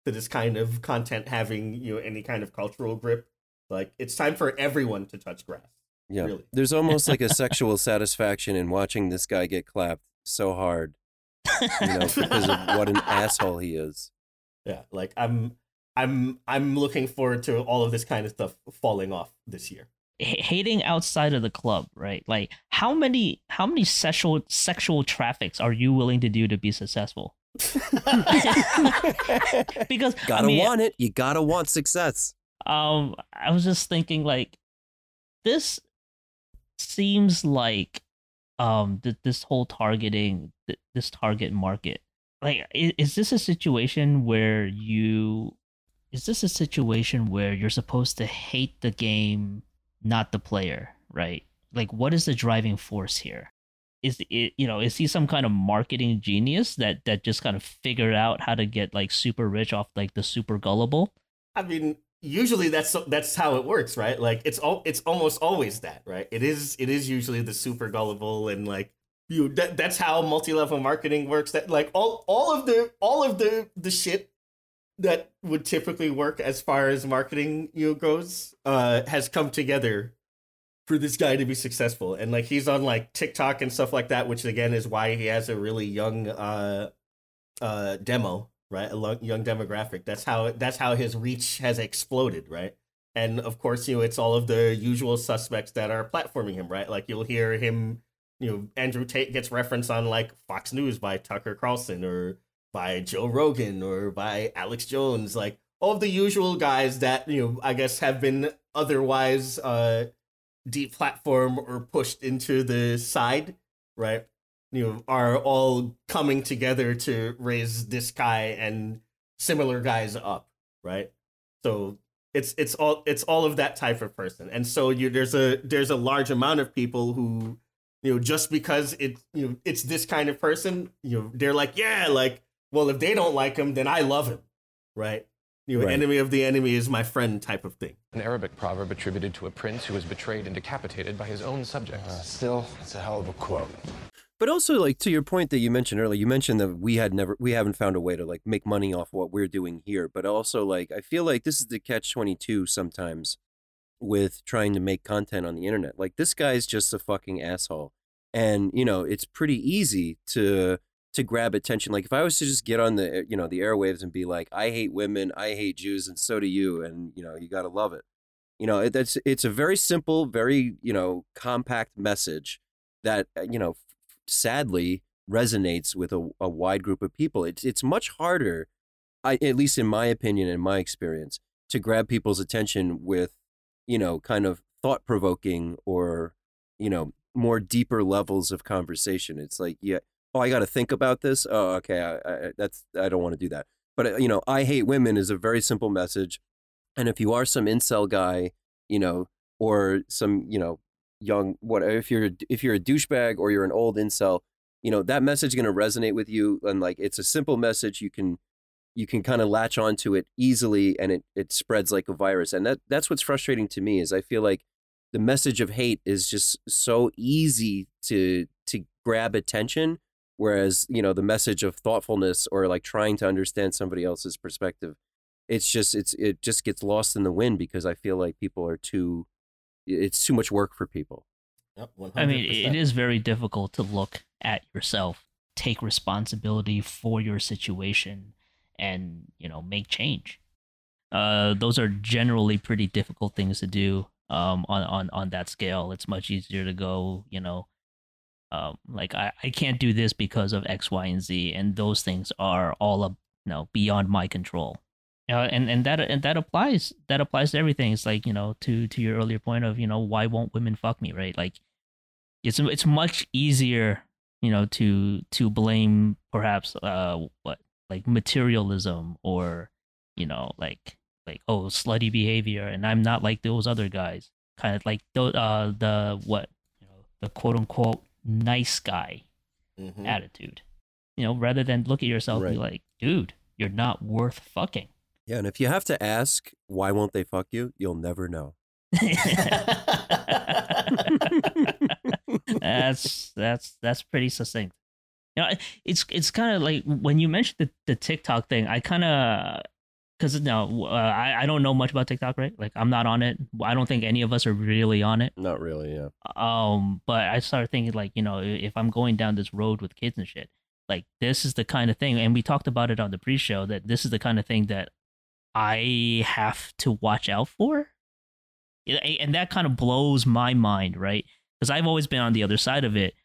to this kind of content having, any kind of cultural grip. Like, it's time for everyone to touch grass. Yeah. Really. There's almost like a sexual satisfaction in watching this guy get clapped so hard, because of what an asshole he is. Yeah, like I'm looking forward to all of this kind of stuff falling off this year. Hating outside of the club, right? Like how many sexual traffics are you willing to do to be successful? Because want it. You gotta want success. I was just thinking, like, this seems like this whole targeting, this target market. Like, is this a situation where you're supposed to hate the game, not the player, right? Like, what is the driving force here? Is it, is he some kind of marketing genius that just kind of figured out how to get like super rich off like the super gullible? I mean, usually that's how it works, right? Like it's almost always that, right? It is usually the super gullible and like. That's how multi-level marketing works. That like all of the shit that would typically work as far as marketing goes has come together for this guy to be successful. And like he's on like TikTok and stuff like that, which again is why he has a really young demo, right? A young demographic. That's how his reach has exploded, right? And of course, you know, it's all of the usual suspects that are platforming him, right? Like you'll hear him, you know, Andrew Tate gets referenced on like Fox News by Tucker Carlson or by Joe Rogan or by Alex Jones, like all of the usual guys that, you know, I guess have been otherwise deplatformed or pushed into the side, right? You know, are all coming together to raise this guy and similar guys up, right? So it's all of that type of person. And so there's a large amount of people who, you know, just because it's this kind of person, you know, they're like, yeah, like, well, if they don't like him, then I love him, right? You know, right. Enemy of the enemy is my friend type of thing. An Arabic proverb attributed to a prince who was betrayed and decapitated by his own subjects. Still, it's a hell of a quote. But also, like, to your point that you mentioned earlier, you mentioned that we haven't found a way to, like, make money off what we're doing here. But also, like, I feel like this is the catch-22 sometimes with trying to make content on the internet. Like, this guy's just a fucking asshole. And, you know, it's pretty easy to grab attention. Like, if I was to just get on the, you know, the airwaves and be like, I hate women, I hate Jews, and so do you, and, you know, you gotta love it. You know, it's a very simple, very, you know, compact message that, you know, sadly resonates with a wide group of people. It's much harder, at least in my opinion and my experience, to grab people's attention with, you know, kind of thought-provoking or, you know, more deeper levels of conversation. It's like, yeah, oh, I got to think about this. Oh, okay, I don't want to do that. But, you know, I hate women is a very simple message. And if you are some incel guy, you know, or some, you know, young, what if you're a douchebag or you're an old incel, you know, that message is going to resonate with you. And like, it's a simple message. You can kind of latch onto it easily, and it spreads like a virus. And that's what's frustrating to me, is I feel like the message of hate is just so easy to grab attention, whereas, you know, the message of thoughtfulness or like trying to understand somebody else's perspective, it just gets lost in the wind, because I feel like people are too, it's too much work for people. Yep, 100%. I mean, it is very difficult to look at yourself, take responsibility for your situation, and, you know, make change. Those are generally pretty difficult things to do on that scale. It's much easier to go, you know, like, I can't do this because of X, Y, and Z, and those things are all, you know, beyond my control. And that applies to everything. It's like, you know, to your earlier point of, you know, why won't women fuck me, right? Like, it's much easier, you know, to blame perhaps like materialism, or, you know, like oh, slutty behavior, and I'm not like those other guys, kind of like the quote unquote nice guy attitude, you know, rather than look at yourself and be like, dude, you're not worth fucking. Yeah, and if you have to ask why won't they fuck you, you'll never know. that's pretty succinct. You know, it's kind of like when you mentioned the TikTok thing, I kind of, because now I don't know much about TikTok, right? Like, I'm not on it. I don't think any of us are really on it. Not really, yeah. But I started thinking, like, you know, if I'm going down this road with kids and shit, like, this is the kind of thing, and we talked about it on the pre-show, that this is the kind of thing that I have to watch out for. And that kind of blows my mind, right? Because I've always been on the other side of it.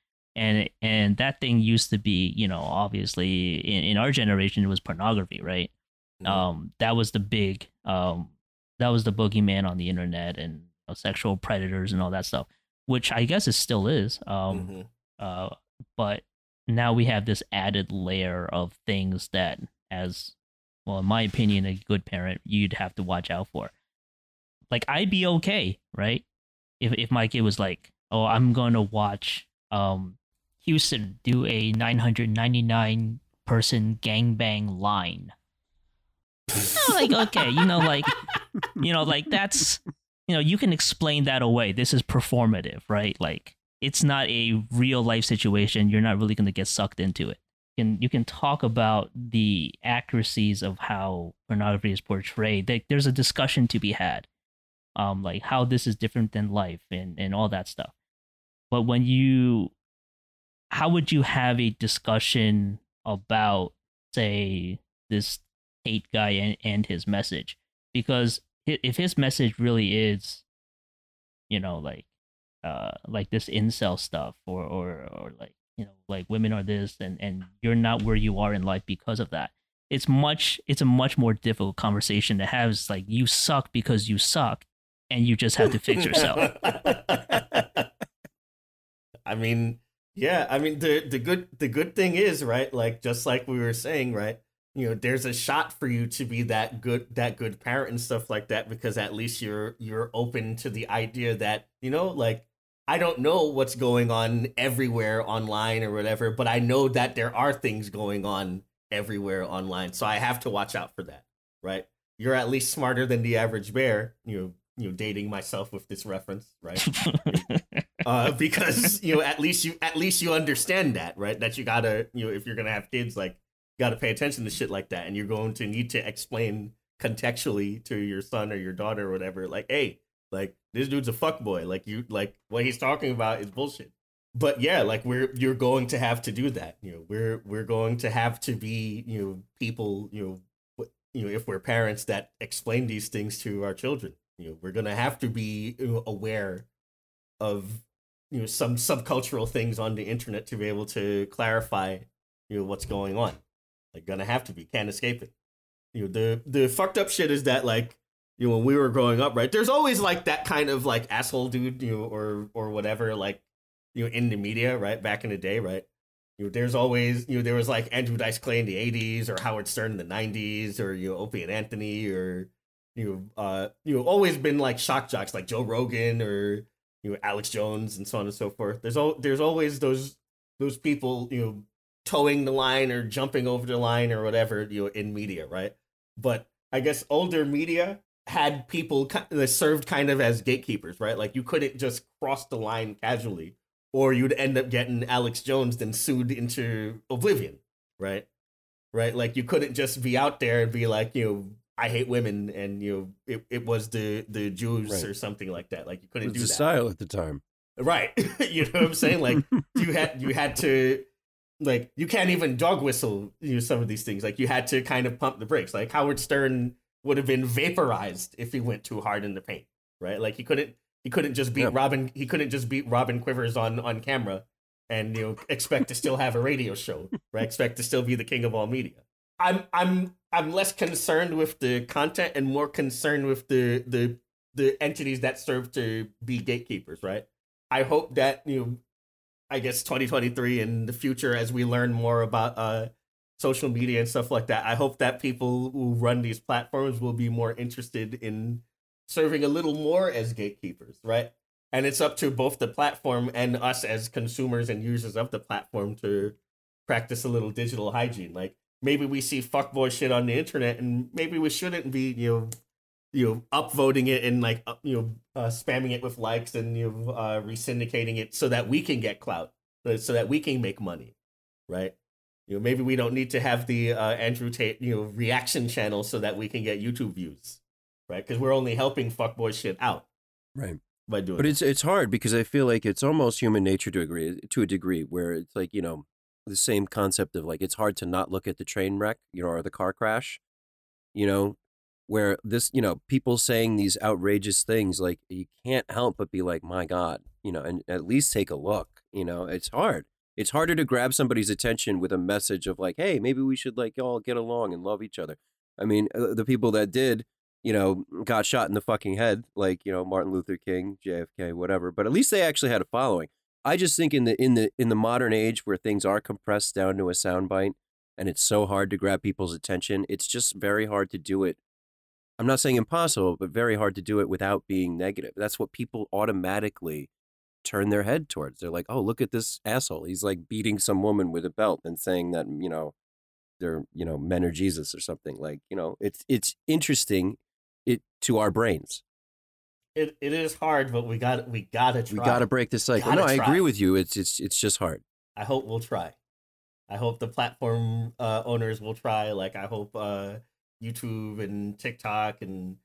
And that thing used to be, you know, obviously in our generation, it was pornography, right? Mm-hmm. That was the boogeyman on the internet, and, you know, sexual predators and all that stuff, which I guess it still is. But now we have this added layer of things that, as well, in my opinion, a good parent, you'd have to watch out for. Like, I'd be okay, right? If my kid was like, oh, I'm going to watch Houston do a 999 person gangbang line. No, like, okay, you know, like that's, you know, you can explain that away. This is performative, right? Like, it's not a real life situation. You're not really going to get sucked into it. And you can talk about the accuracies of how pornography is portrayed. There's a discussion to be had, like how this is different than life and all that stuff. But how would you have a discussion about, say, this Tate guy and his message, because if his message really is, you know, like this incel stuff or like, you know, like women are this and you're not where you are in life because of that, it's a much more difficult conversation to have. It's like, you suck because you suck and you just have to fix yourself. I mean, yeah, I mean, the good thing is, right, like just like we were saying, right, you know, there's a shot for you to be that good parent and stuff like that, because at least you're open to the idea that, you know, like, I don't know what's going on everywhere online or whatever, but I know that there are things going on everywhere online. So I have to watch out for that, right? You're at least smarter than the average bear, you know, dating myself with this reference, right? Because, you know, at least you understand that, right? That you gotta, you know, if you're gonna have kids, like, you gotta pay attention to shit like that, and you're going to need to explain contextually to your son or your daughter or whatever, like, hey, like, this dude's a fuckboy. Like, you, like, what he's talking about is bullshit. But yeah, like, you're going to have to do that. You know, we're going to have to be, you know, people, you know, if we're parents that explain these things to our children, you know, we're gonna have to be, you know, aware of, you know, some subcultural things on the internet to be able to clarify, you know, what's going on. Like, gonna have to be, can't escape it. You know, the fucked up shit is that, like, you know, when we were growing up, right, there's always like that kind of like asshole dude, you know, or whatever, like, you know, in the media, right, back in the day, right? You know, there's always, you know, there was like Andrew Dice Clay in the 80s, or Howard Stern in the 90s, or, you know, Opie and Anthony, or, you know, always been like shock jocks like Joe Rogan, or, you know, Alex Jones, and so on and so forth. There's always those people, you know, towing the line or jumping over the line or whatever, you know, in media, right? But I guess older media had people that served kind of as gatekeepers, right? Like, you couldn't just cross the line casually, or you'd end up getting Alex Jones then sued into oblivion, right? Right? Like, you couldn't just be out there and be like, you know, I hate women, and, you know, it was the Jews, right, or something like that. Like, you couldn't do that. It was the style at the time. Right. You know what I'm saying? Like, you had to, like, you can't even dog whistle, you know, some of these things. Like, you had to kind of pump the brakes. Like, Howard Stern would have been vaporized if he went too hard in the paint, right? Like, he couldn't just beat Robin Quivers on camera, and, you know, expect to still have a radio show, right? Expect to still be the king of all media. I'm less concerned with the content and more concerned with the entities that serve to be gatekeepers, right? I hope that, you know, I guess 2023 and the future, as we learn more about social media and stuff like that, I hope that people who run these platforms will be more interested in serving a little more as gatekeepers, right? And it's up to both the platform and us as consumers and users of the platform to practice a little digital hygiene. Like, maybe we see fuckboy shit on the internet, and maybe we shouldn't be, you know, upvoting it and, like, spamming it with likes, and, you know, resyndicating it so that we can get clout, so that we can make money, right? You know, maybe we don't need to have the Andrew Tate, you know, reaction channel so that we can get YouTube views, right? Because we're only helping fuckboy shit out, right? By doing. But it's hard, because I feel like it's almost human nature to a degree where it's like, you know, the same concept of, like, it's hard to not look at the train wreck, you know, or the car crash, you know, where this, you know, people saying these outrageous things, like, you can't help but be like, my God, you know, and at least take a look, you know, it's hard. It's harder to grab somebody's attention with a message of, like, hey, maybe we should, like, all get along and love each other. I mean, the people that did, you know, got shot in the fucking head, like, you know, Martin Luther King, JFK, whatever. But at least they actually had a following. I just think in the modern age, where things are compressed down to a soundbite, and it's so hard to grab people's attention, it's just very hard to do it. I'm not saying impossible, but very hard to do it without being negative. That's what people automatically turn their head towards. They're like, oh, look at this asshole, he's like beating some woman with a belt and saying that, you know, they're, you know, men are Jesus or something. Like, you know, it's interesting to our brains. It is hard, but we gotta try. We gotta break the cycle. No, I agree with you. It's just hard. I hope we'll try. I hope the platform owners will try. Like, I hope YouTube and TikTok and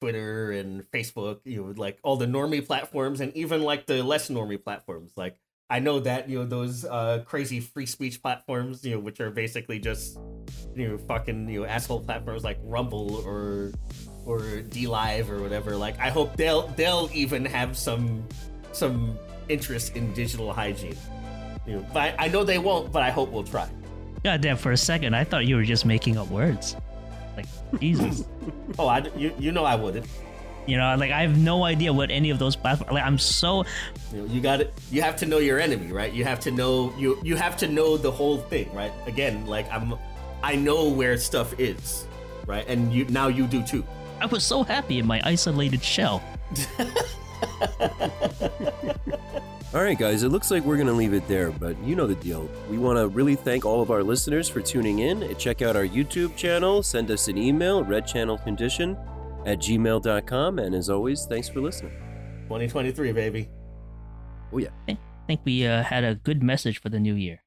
Twitter and Facebook, you know, like all the normie platforms, and even like the less normie platforms. Like, I know that, you know, those crazy free speech platforms, you know, which are basically just asshole platforms like Rumble or D Live or whatever. Like, I hope they'll even have some interest in digital hygiene. But I know they won't, but I hope we'll try. Goddamn! For a second, I thought you were just making up words. Like, Jesus. I wouldn't. I have no idea what any of those platforms. Like, I'm so. You have to know your enemy, right? You have to know you have to know the whole thing, right? Again, I know where stuff is, right? And now you do too. I was so happy in my isolated shell. All right, guys, it looks like we're going to leave it there, but you know the deal. We want to really thank all of our listeners for tuning in. Check out our YouTube channel. Send us an email, redchannelcondition@gmail.com. And as always, thanks for listening. 2023, baby. Oh, yeah. I think we had a good message for the new year.